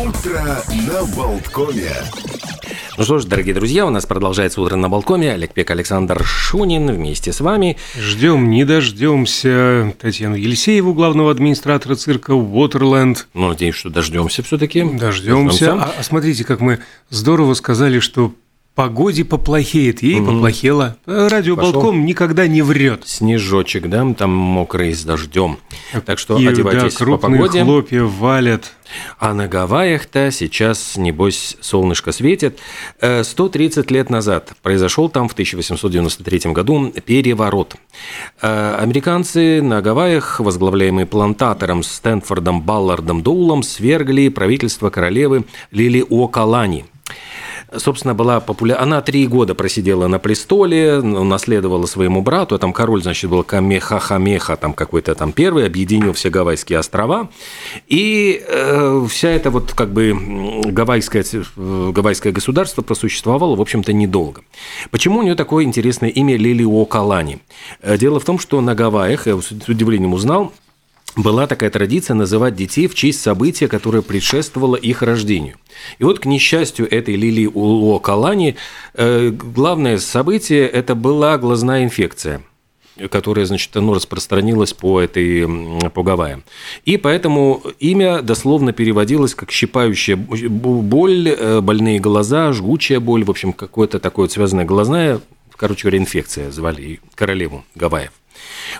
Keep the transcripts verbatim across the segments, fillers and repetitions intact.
Утро на Болткоме. Ну что ж, дорогие друзья, у нас продолжается «Утро на Болткоме». Олег Пек, Александр Шунин вместе с вами. Ждем, не дождемся Татьяну Елисееву, главного администратора цирка «Уотерленд». Ну, надеюсь, что дождемся все-таки. Дождемся. А, а смотрите, как мы здорово сказали, что погоде поплохеет, ей угу. поплохело. Радио Пошел. Болтком никогда не врет. Снежочек, да, там мокрый, с дождем. Так что и, одевайтесь да, по погоде. Крупные хлопья валят. А на Гавайях-то сейчас, небось, солнышко светит. сто тридцать лет назад произошел там в тысяча восемьсот девяносто третьем году переворот. Американцы на Гавайях, возглавляемые плантатором Стэнфордом Баллардом Доулом, свергли правительство королевы Лилиуокалани. Собственно, была популярна. Она три года просидела на престоле, наследовала своему брату. А там король, значит, был Камехамеха, там какой-то там первый, объединил все Гавайские острова. И э, вся эта вот как бы гавайское, гавайское государство просуществовало, в общем-то, недолго. Почему у нее такое интересное имя Лилиуокалани? Дело в том, что на Гавайях, я с удивлением узнал, была такая традиция называть детей в честь события, которое предшествовало их рождению. И вот, к несчастью, этой Лилиуокалани главное событие – это была глазная инфекция, которая, значит, ну, распространилась по этой, по Гавайям. И поэтому имя дословно переводилось как «щипающая боль», «больные глаза», «жгучая боль», в общем, какое-то такое связанное глазная, короче говоря, инфекция, звали королеву Гавайев.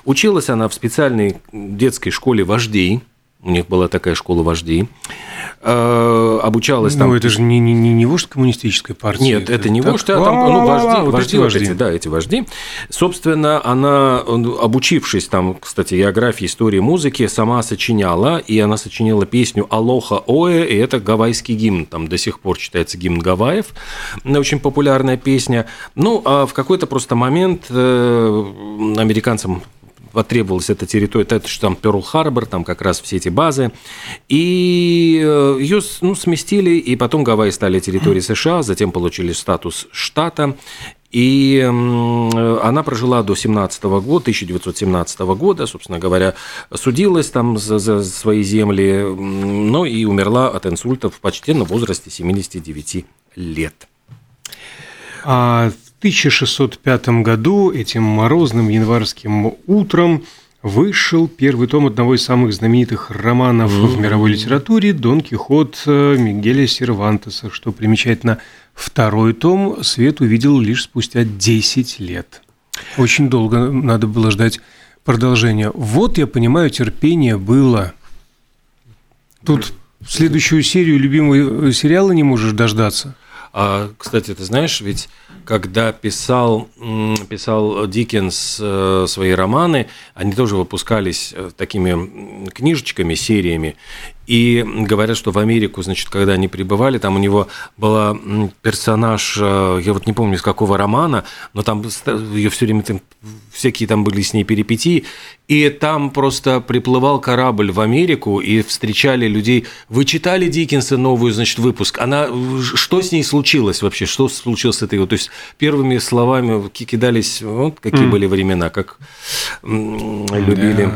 Училась она в специальной детской школе вождей. У них была такая школа вождей. Э, обучалась ну, там... Ну, это же не, не, не вождь коммунистической партии. Нет, это, это не так... вождь, а там ну, вожди, вот вожди, эти вожди. Эти, да, эти вожди. Собственно, она, обучившись там, кстати, географии, истории, музыки, сама сочиняла, и она сочинила песню «Алоха-Оэ», и это гавайский гимн, там до сих пор читается гимн Гавайев, очень популярная песня. Ну, а в какой-то просто момент э, американцам... потребовалась эта территория, это что там Пёрл-Харбор, там как раз все эти базы, и ее ну, сместили, и потом Гавайи стали территорией США, затем получили статус штата, и она прожила до семнадцатого года, тысяча девятьсот семнадцатого года, собственно говоря, судилась там за, за свои земли, но и умерла от инсультов в почтенном возрасте семидесяти девяти лет. А... В тысяча шестьсот пятом году этим морозным январским утром вышел первый том одного из самых знаменитых романов mm-hmm. в мировой литературе «Дон Кихот» Мигеля Сервантеса. Что примечательно, второй том свет увидел лишь спустя десять лет. Очень долго надо было ждать продолжения. Вот, я понимаю, терпение было. Тут следующую серию любимого сериала не можешь дождаться. А, кстати, ты знаешь, ведь когда писал, писал Диккенс свои романы, они тоже выпускались такими книжечками, сериями. И говорят, что в Америку, значит, когда они прибывали, там у него была персонаж, я вот не помню, из какого романа, но там ее все время там, всякие там были с ней перипетии, и там просто приплывал корабль в Америку, и встречали людей. Вы читали Диккенса новую, значит, выпуск? Она, что с ней случилось вообще? Что случилось с этой его? То есть первыми словами кидались, вот какие mm. были времена, как любили.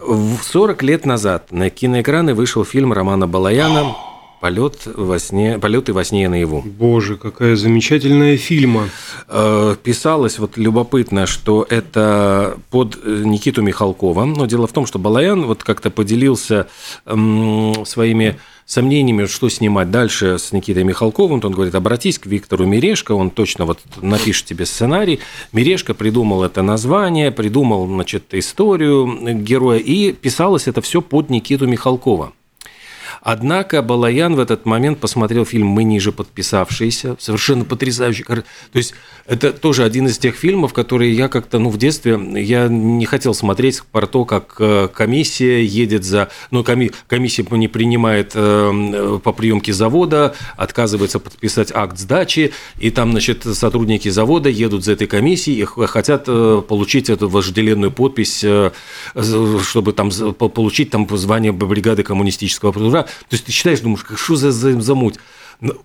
В сорок лет назад на киноэкраны вышел фильм Романа Балаяна «Полёты во сне и наяву». Боже, какая замечательная фильма. Писалось, вот любопытно, что это под Никиту Михалкова. Но дело в том, что Балаян вот как-то поделился своими сомнениями, что снимать дальше с Никитой Михалковым, то он говорит, обратись к Виктору Мережко, он точно вот напишет тебе сценарий. Мережко придумал это название, придумал, значит, историю героя, и писалось это все под Никиту Михалкова. Однако Балаян в этот момент посмотрел фильм «Мы ниже подписавшиеся», совершенно потрясающий. То есть это тоже один из тех фильмов, которые я как-то, ну, в детстве, я не хотел смотреть про то, как комиссия едет за... Ну, комиссия не принимает по приемке завода, отказывается подписать акт сдачи, и там, значит, сотрудники завода едут за этой комиссией и хотят получить эту вожделенную подпись, чтобы там получить там звание бригады коммунистического труда. То есть ты считаешь, думаешь, что за, за, за муть?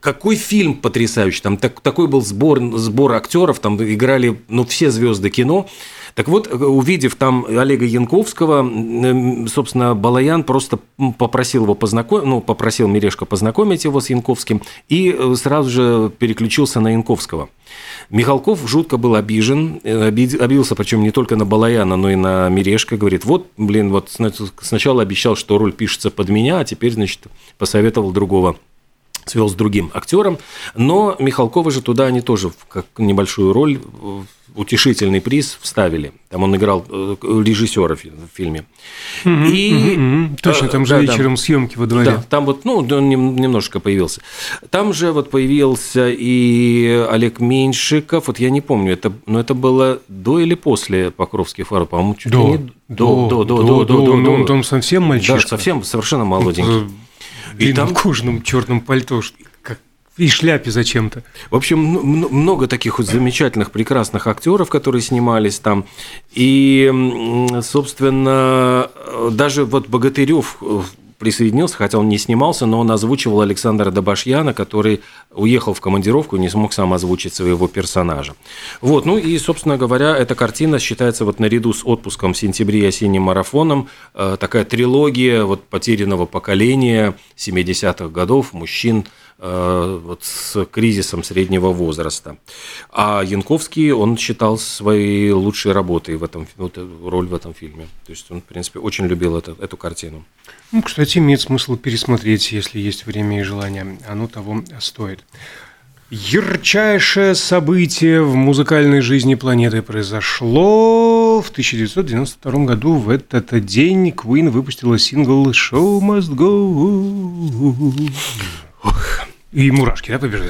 Какой фильм потрясающий! Там так, такой был сбор, сбор актеров, там играли ну, все звезды кино. Так вот, увидев там Олега Янковского, собственно, Балаян просто попросил его познакомить, ну, попросил Мережко познакомить его с Янковским и сразу же переключился на Янковского. Михалков жутко был обижен, обиделся, причем не только на Балаяна, но и на Мережко. Говорит, вот, блин, вот сначала обещал, что роль пишется под меня, а теперь, значит, посоветовал другого. Свел с другим актером, но Михалкова же туда они тоже как небольшую роль, утешительный приз вставили. Там он играл режиссера в фильме. Mm-hmm, и... mm-hmm. Точно, там же да, вечером там... съемки во дворе. Да, там вот, ну, он немножко появился. Там же вот появился и Олег Меньшиков. Вот я не помню, это, но это было до или после Покровских ворот, по-моему, чуть до, ли не... До, до, до, до, до, до, до, до. Он там совсем мальчишка. Да, совсем, совершенно молоденький. И там в кожаном черном пальто и шляпе зачем-то. В общем, много таких вот замечательных, прекрасных актеров, которые снимались там. И, собственно, даже вот Богатырев присоединился, хотя он не снимался, но он озвучивал Александра Дабашьяна, который уехал в командировку и не смог сам озвучить своего персонажа. Вот, ну и, собственно говоря, эта картина считается вот наряду с отпуском в сентябре и осенним марафоном такая трилогия вот потерянного поколения семидесятых годов мужчин вот с кризисом среднего возраста. А Янковский, он считал своей лучшей работой в этом, вот, роль в этом фильме. То есть он, в принципе, очень любил это, эту картину. Ну, кстати, имеет смысл пересмотреть, если есть время и желание. Оно того стоит. Ярчайшее событие в музыкальной жизни планеты произошло в тысяча девятьсот девяносто втором году. В этот день Куин выпустила сингл «Show must go». Ох. И мурашки, да, побежали?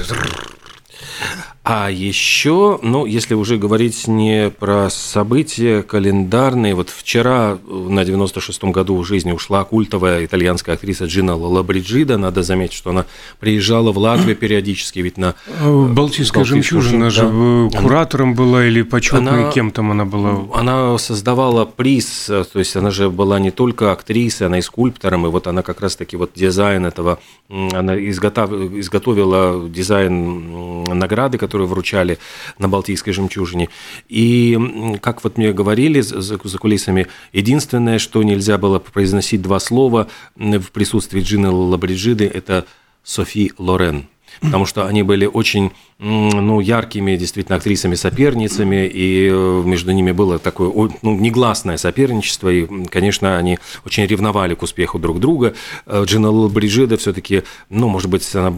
А еще, ну, если уже говорить не про события календарные, вот вчера на девяносто шестом году в жизни ушла культовая итальянская актриса Джина Лоллобриджида. Надо заметить, что она приезжала в Латвию периодически, ведь на... Балтийская жемчужина же да. Куратором была или почетной, она, кем там она была? Она создавала приз, то есть она же была не только актрисой, она и скульптором, и вот она как раз-таки вот дизайн этого, она изготовила, изготовила дизайн награды, которые вручали на Балтийской жемчужине. И, как вот мне говорили за, за кулисами, единственное, что нельзя было произносить два слова в присутствии Джины Лоллобриджиды, это Софи Лорен. Потому что они были очень ну, яркими действительно актрисами-соперницами, и между ними было такое ну, негласное соперничество, и, конечно, они очень ревновали к успеху друг друга. Джина Лоллобриджида все-таки, ну, может быть, она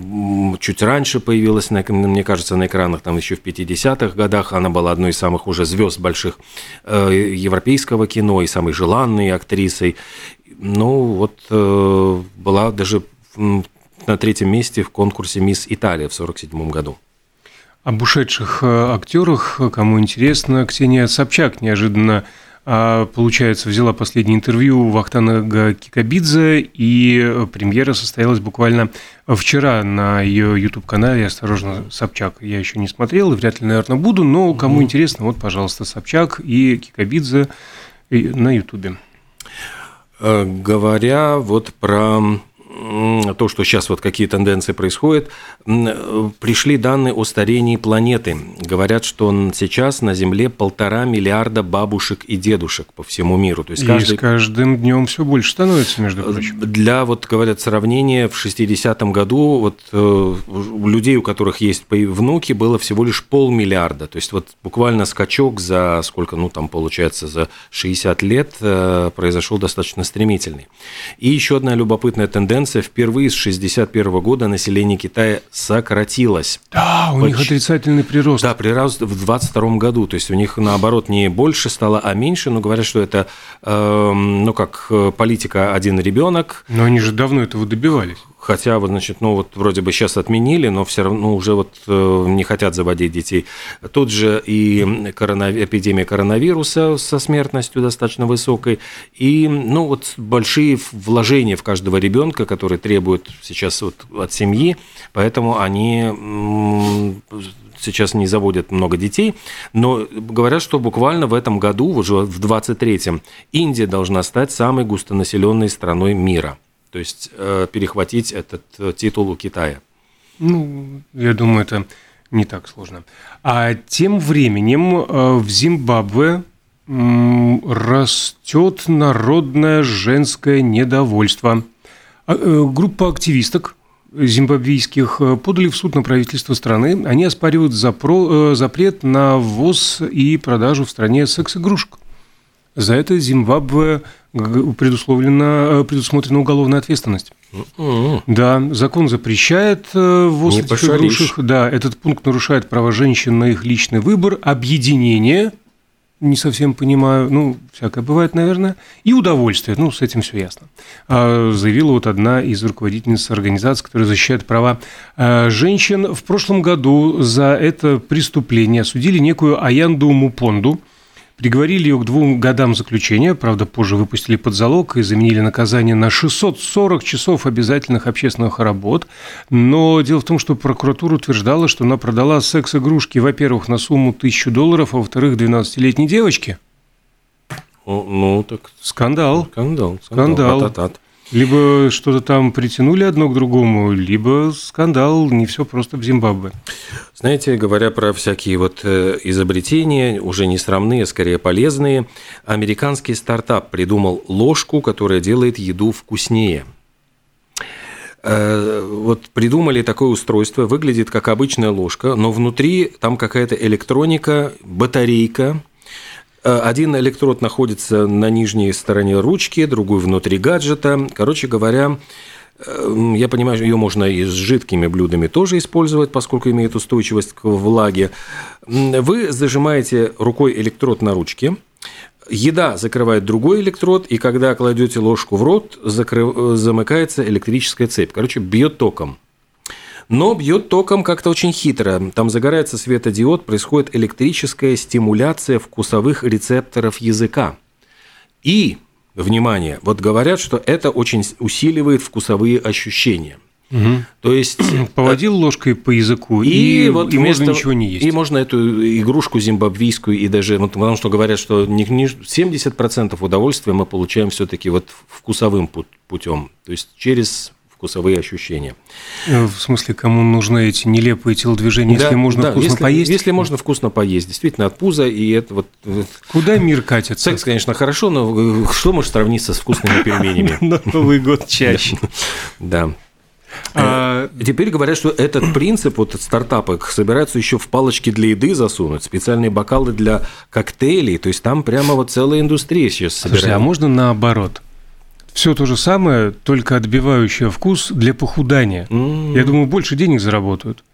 чуть раньше появилась, мне кажется, на экранах, там еще в пятидесятых годах она была одной из самых уже звезд больших европейского кино и самой желанной актрисой. Ну, вот была даже... на третьем месте в конкурсе «Мисс Италия» в сорок седьмом году. Об ушедших актерах, кому интересно, Ксения Собчак неожиданно, получается, взяла последнее интервью у Вахтана Кикабидзе, и премьера состоялась буквально вчера на ее YouTube-канале «Осторожно, Собчак». Я еще не смотрел, вряд ли, наверное, буду, но кому mm-hmm. интересно, вот, пожалуйста, Собчак и Кикабидзе на YouTube. Говоря вот про... то, что сейчас вот какие тенденции происходят, пришли данные о старении планеты. Говорят, что сейчас на Земле полтора миллиарда бабушек и дедушек по всему миру. То есть каждый... И с каждым днем все больше становится, между прочим. Для, вот говорят, сравнения, в шестидесятом году вот, у людей, у которых есть внуки, было всего лишь полмиллиарда. То есть вот буквально скачок за сколько, ну там получается, за шестьдесят лет произошел достаточно стремительный. И еще одна любопытная тенденция. Впервые с шестьдесят первого года население Китая сократилось. Да, у Поч... них отрицательный прирост. Да, прирост в двадцать втором году. То есть у них, наоборот, не больше стало, а меньше. Но говорят, что это, э, ну, как политика «один ребенок». Но они же давно этого добивались. Хотя, вот, значит, ну, вот вроде бы сейчас отменили, но все равно уже вот э, не хотят заводить детей. Тут же и коронав... эпидемия коронавируса со смертностью достаточно высокой. И, ну, вот большие вложения в каждого ребенка, которые требуют сейчас вот от семьи, поэтому они сейчас не заводят много детей, но говорят, что буквально в этом году, уже в двадцать третьем, Индия должна стать самой густонаселенной страной мира, то есть перехватить этот титул у Китая. Ну, я думаю, это не так сложно. А тем временем в Зимбабве растет народное женское недовольство. Группа активисток зимбабвийских подали в суд на правительство страны. Они оспаривают запро... запрет на ввоз и продажу в стране секс-игрушек. За это Зимбабве предусмотрена, предусмотрена уголовная ответственность. Mm-hmm. Да, закон запрещает ввоз этих игрушек. Да, этот пункт нарушает права женщин на их личный выбор, объединение, не совсем понимаю, ну, всякое бывает, наверное, и удовольствие, ну, с этим все ясно, заявила вот одна из руководительниц организации, которая защищает права женщин. В прошлом году за это преступление осудили некую Аянду Мупонду, приговорили ее к двум годам заключения, правда, позже выпустили под залог и заменили наказание на шестьсот сорок часов обязательных общественных работ. Но дело в том, что прокуратура утверждала, что она продала секс-игрушки, во-первых, на сумму тысячу долларов, а во-вторых, двенадцатилетней девочке. О, ну, так... Скандал. Скандал. Скандал. Скандал. Либо что-то там притянули одно к другому, либо скандал, не все просто в Зимбабве. Знаете, говоря про всякие вот изобретения, уже не срамные, а скорее полезные, американский стартап придумал ложку, которая делает еду вкуснее. Вот придумали такое устройство, выглядит как обычная ложка, но внутри там какая-то электроника, батарейка. Один электрод находится на нижней стороне ручки, другой внутри гаджета. Короче говоря, я понимаю, ее можно и с жидкими блюдами тоже использовать, поскольку имеет устойчивость к влаге. Вы зажимаете рукой электрод на ручке, еда закрывает другой электрод, и когда кладете ложку в рот, закры... замыкается электрическая цепь. Короче, бьет током. Но бьет током как-то очень хитро. Там загорается светодиод, происходит электрическая стимуляция вкусовых рецепторов языка. И, внимание, вот говорят, что это очень усиливает вкусовые ощущения. Угу. То есть... Поводил ложкой по языку, и, и, вот и вместо... можно ничего не есть. И можно эту игрушку зимбабвийскую, и даже, вот, потому что говорят, что семьдесят процентов удовольствия мы получаем все-таки вот вкусовым путем, то есть через... вкусовые ощущения. В смысле, кому нужны эти нелепые телодвижения, да, если можно да, вкусно если, поесть? Если можно вкусно поесть, действительно, от пуза, и это вот... Куда мир катится? Секс, конечно, хорошо, но что может сравниться с вкусными пельменями? На Новый год чаще. Да. А... Теперь говорят, что этот принцип, вот стартапы собираются еще в палочки для еды засунуть, специальные бокалы для коктейлей, то есть там прямо вот целая индустрия сейчас собирается. Слушай, а можно наоборот? Все то же самое, только отбивающее вкус для похудания. Mm. Я думаю, больше денег заработают.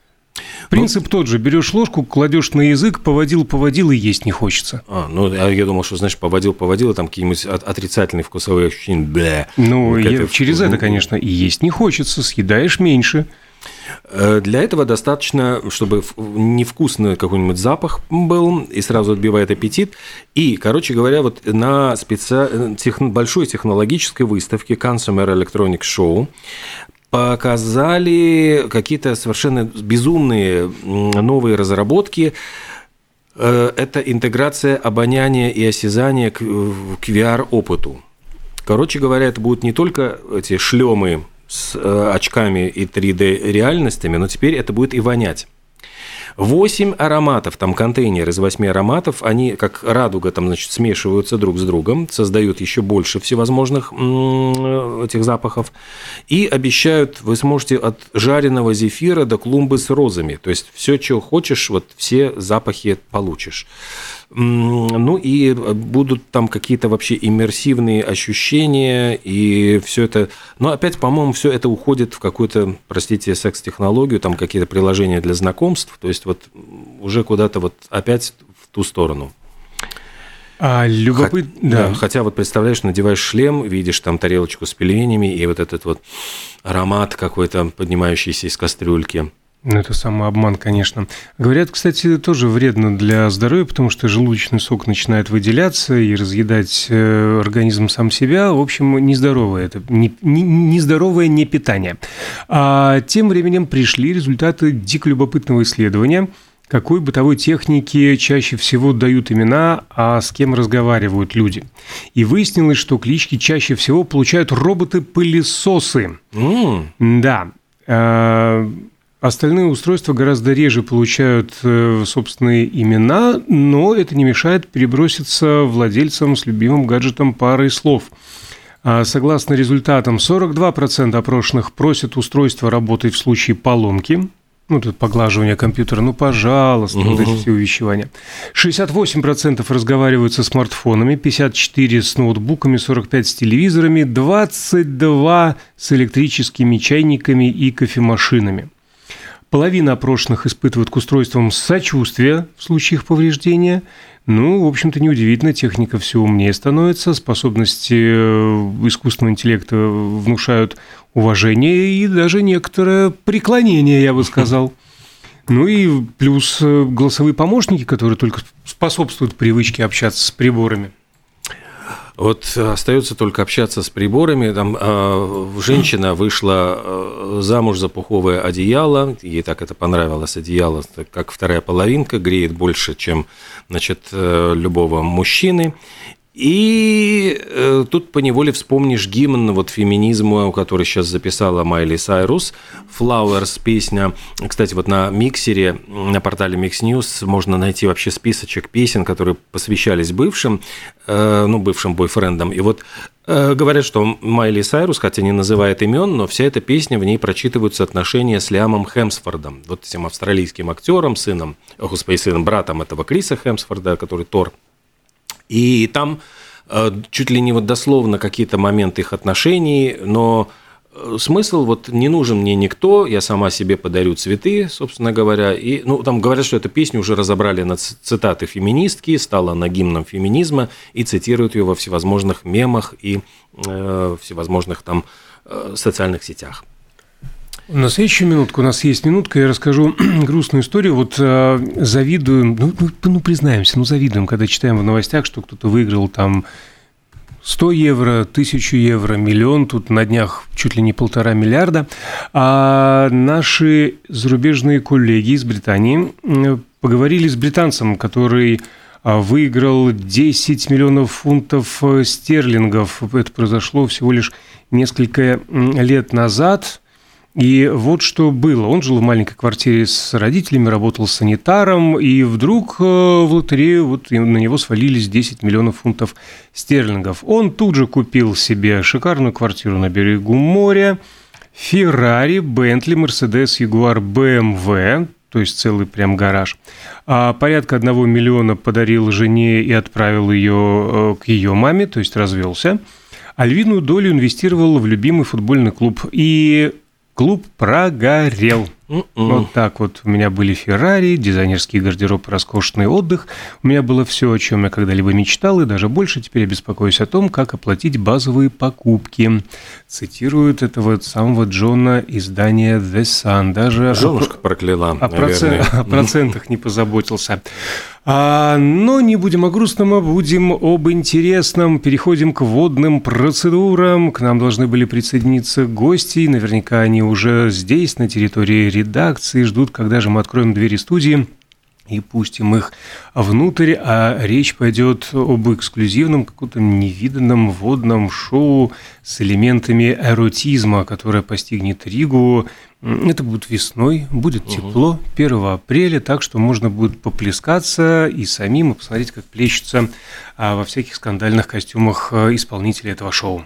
Принцип ну, тот же. Берешь ложку, кладешь на язык, поводил-поводил, и есть не хочется. А, ну, я думал, что, знаешь, поводил-поводил, и там какие-нибудь отрицательные вкусовые ощущения. Бля. Ну, я, через это, конечно, и есть не хочется, съедаешь меньше. Для этого достаточно, чтобы невкусный какой-нибудь запах был, и сразу отбивает аппетит. И, короче говоря, вот на специ... тех... большой технологической выставке Consumer Electronics Show показали какие-то совершенно безумные новые разработки. Это интеграция обоняния и осязания к ви ар-опыту. Короче говоря, это будут не только эти шлемы с очками и три дэ-реальностями, но теперь это будет и вонять. Восемь ароматов, там контейнер из восьми ароматов, они как радуга там, значит, смешиваются друг с другом, создают еще больше всевозможных этих запахов и обещают, вы сможете от жареного зефира до клумбы с розами, то есть все, что хочешь, вот все запахи получишь. Ну и будут там какие-то вообще иммерсивные ощущения и все это. Но опять, по-моему, все это уходит в какую-то, простите, секс-технологию, там какие-то приложения для знакомств. То есть вот уже куда-то вот опять в ту сторону. А, любопыт... Хо... да. Да, хотя вот представляешь, надеваешь шлем, видишь там тарелочку с пельменями и вот этот вот аромат какой-то поднимающийся из кастрюльки. Ну, это самообман, конечно. Говорят, кстати, тоже вредно для здоровья, потому что желудочный сок начинает выделяться и разъедать организм сам себя. В общем, нездоровое это, не, не, нездоровое не питание. А тем временем пришли результаты дико любопытного исследования, какой бытовой технике чаще всего дают имена, а с кем разговаривают люди. И выяснилось, что клички чаще всего получают роботы-пылесосы. Mm. Да. Остальные устройства гораздо реже получают собственные имена, но это не мешает переброситься владельцам с любимым гаджетом парой слов. Согласно результатам, сорок два процента опрошенных просят устройство работать в случае поломки. Ну, тут поглаживание компьютера, ну, пожалуйста, uh-huh. вот эти все увещевания. шестьдесят восемь процентов разговаривают со смартфонами, пятьдесят четыре процента с ноутбуками, сорок пять процентов с телевизорами, двадцать два процента с электрическими чайниками и кофемашинами. Половина опрошенных испытывает к устройствам сочувствие в случае их повреждения. Ну, в общем-то, неудивительно, техника все умнее становится, способности искусственного интеллекта внушают уважение и даже некоторое преклонение, я бы сказал. Ну и плюс голосовые помощники, которые только способствуют привычке общаться с приборами. Вот остается только общаться с приборами. Там э, женщина вышла замуж за пуховое одеяло, ей так это понравилось, одеяло, как вторая половинка, греет больше, чем, значит, любого мужчины. И э, тут поневоле вспомнишь гимн вот феминизма, который сейчас записала Майли Сайрус, Flowers, песня. Кстати, вот на миксере, на портале Mix News можно найти вообще списочек песен, которые посвящались бывшим, э, ну, бывшим бойфрендам. И вот э, говорят, что Майли Сайрус, хотя не называет имен, но вся эта песня, в ней прочитываются отношения с Лиамом Хемсфордом, вот этим австралийским актером, сыном, о, господи, сыном, братом этого Криса Хемсфорда, который Тор. И там чуть ли не вот дословно какие-то моменты их отношений, но смысл вот «не нужен мне никто, я сама себе подарю цветы», собственно говоря. И, ну, там говорят, что эту песню уже разобрали на цитаты феминистки, стала она гимном феминизма и цитируют ее во всевозможных мемах и э, всевозможных там э, социальных сетях. На следующую минутку, у нас есть минутка, я расскажу грустную историю. Вот э, завидуем, ну, ну признаемся, ну завидуем, когда читаем в новостях, что кто-то выиграл там сто евро, тысячу евро, миллион, тут на днях чуть ли не полтора миллиарда. А наши зарубежные коллеги из Британии поговорили с британцем, который выиграл десять миллионов фунтов стерлингов. Это произошло всего лишь несколько лет назад. И вот что было. Он жил в маленькой квартире с родителями, работал санитаром, и вдруг в лотерею вот на него свалились десять миллионов фунтов стерлингов. Он тут же купил себе шикарную квартиру на берегу моря, Феррари, Бентли, Мерседес, Ягуар, БМВ, то есть целый прям гараж. А порядка одного миллиона подарил жене и отправил ее к ее маме, то есть развелся. А львиную долю инвестировал в любимый футбольный клуб. И клуб прогорел. Mm-mm. Вот так вот. У меня были Феррари, дизайнерский гардероб, роскошный отдых. У меня было все, о чем я когда-либо мечтал, и даже больше. Теперь я беспокоюсь о том, как оплатить базовые покупки. Цитируют этого самого Джона издания The Sun. Даже Женушка о... прокляла, о, процент... о процентах не позаботился. А, но не будем о грустном, а будем об интересном. Переходим к водным процедурам. К нам должны были присоединиться гости. Наверняка они уже здесь, на территории редакции, ждут, когда же мы откроем двери студии и пустим их внутрь. А речь пойдет об эксклюзивном, каком-то невиданном водном шоу с элементами эротизма, которое постигнет Ригу. Это будет весной, будет угу. тепло, первого апреля, так что можно будет поплескаться и самим, и посмотреть, как плещутся во всяких скандальных костюмах исполнители этого шоу.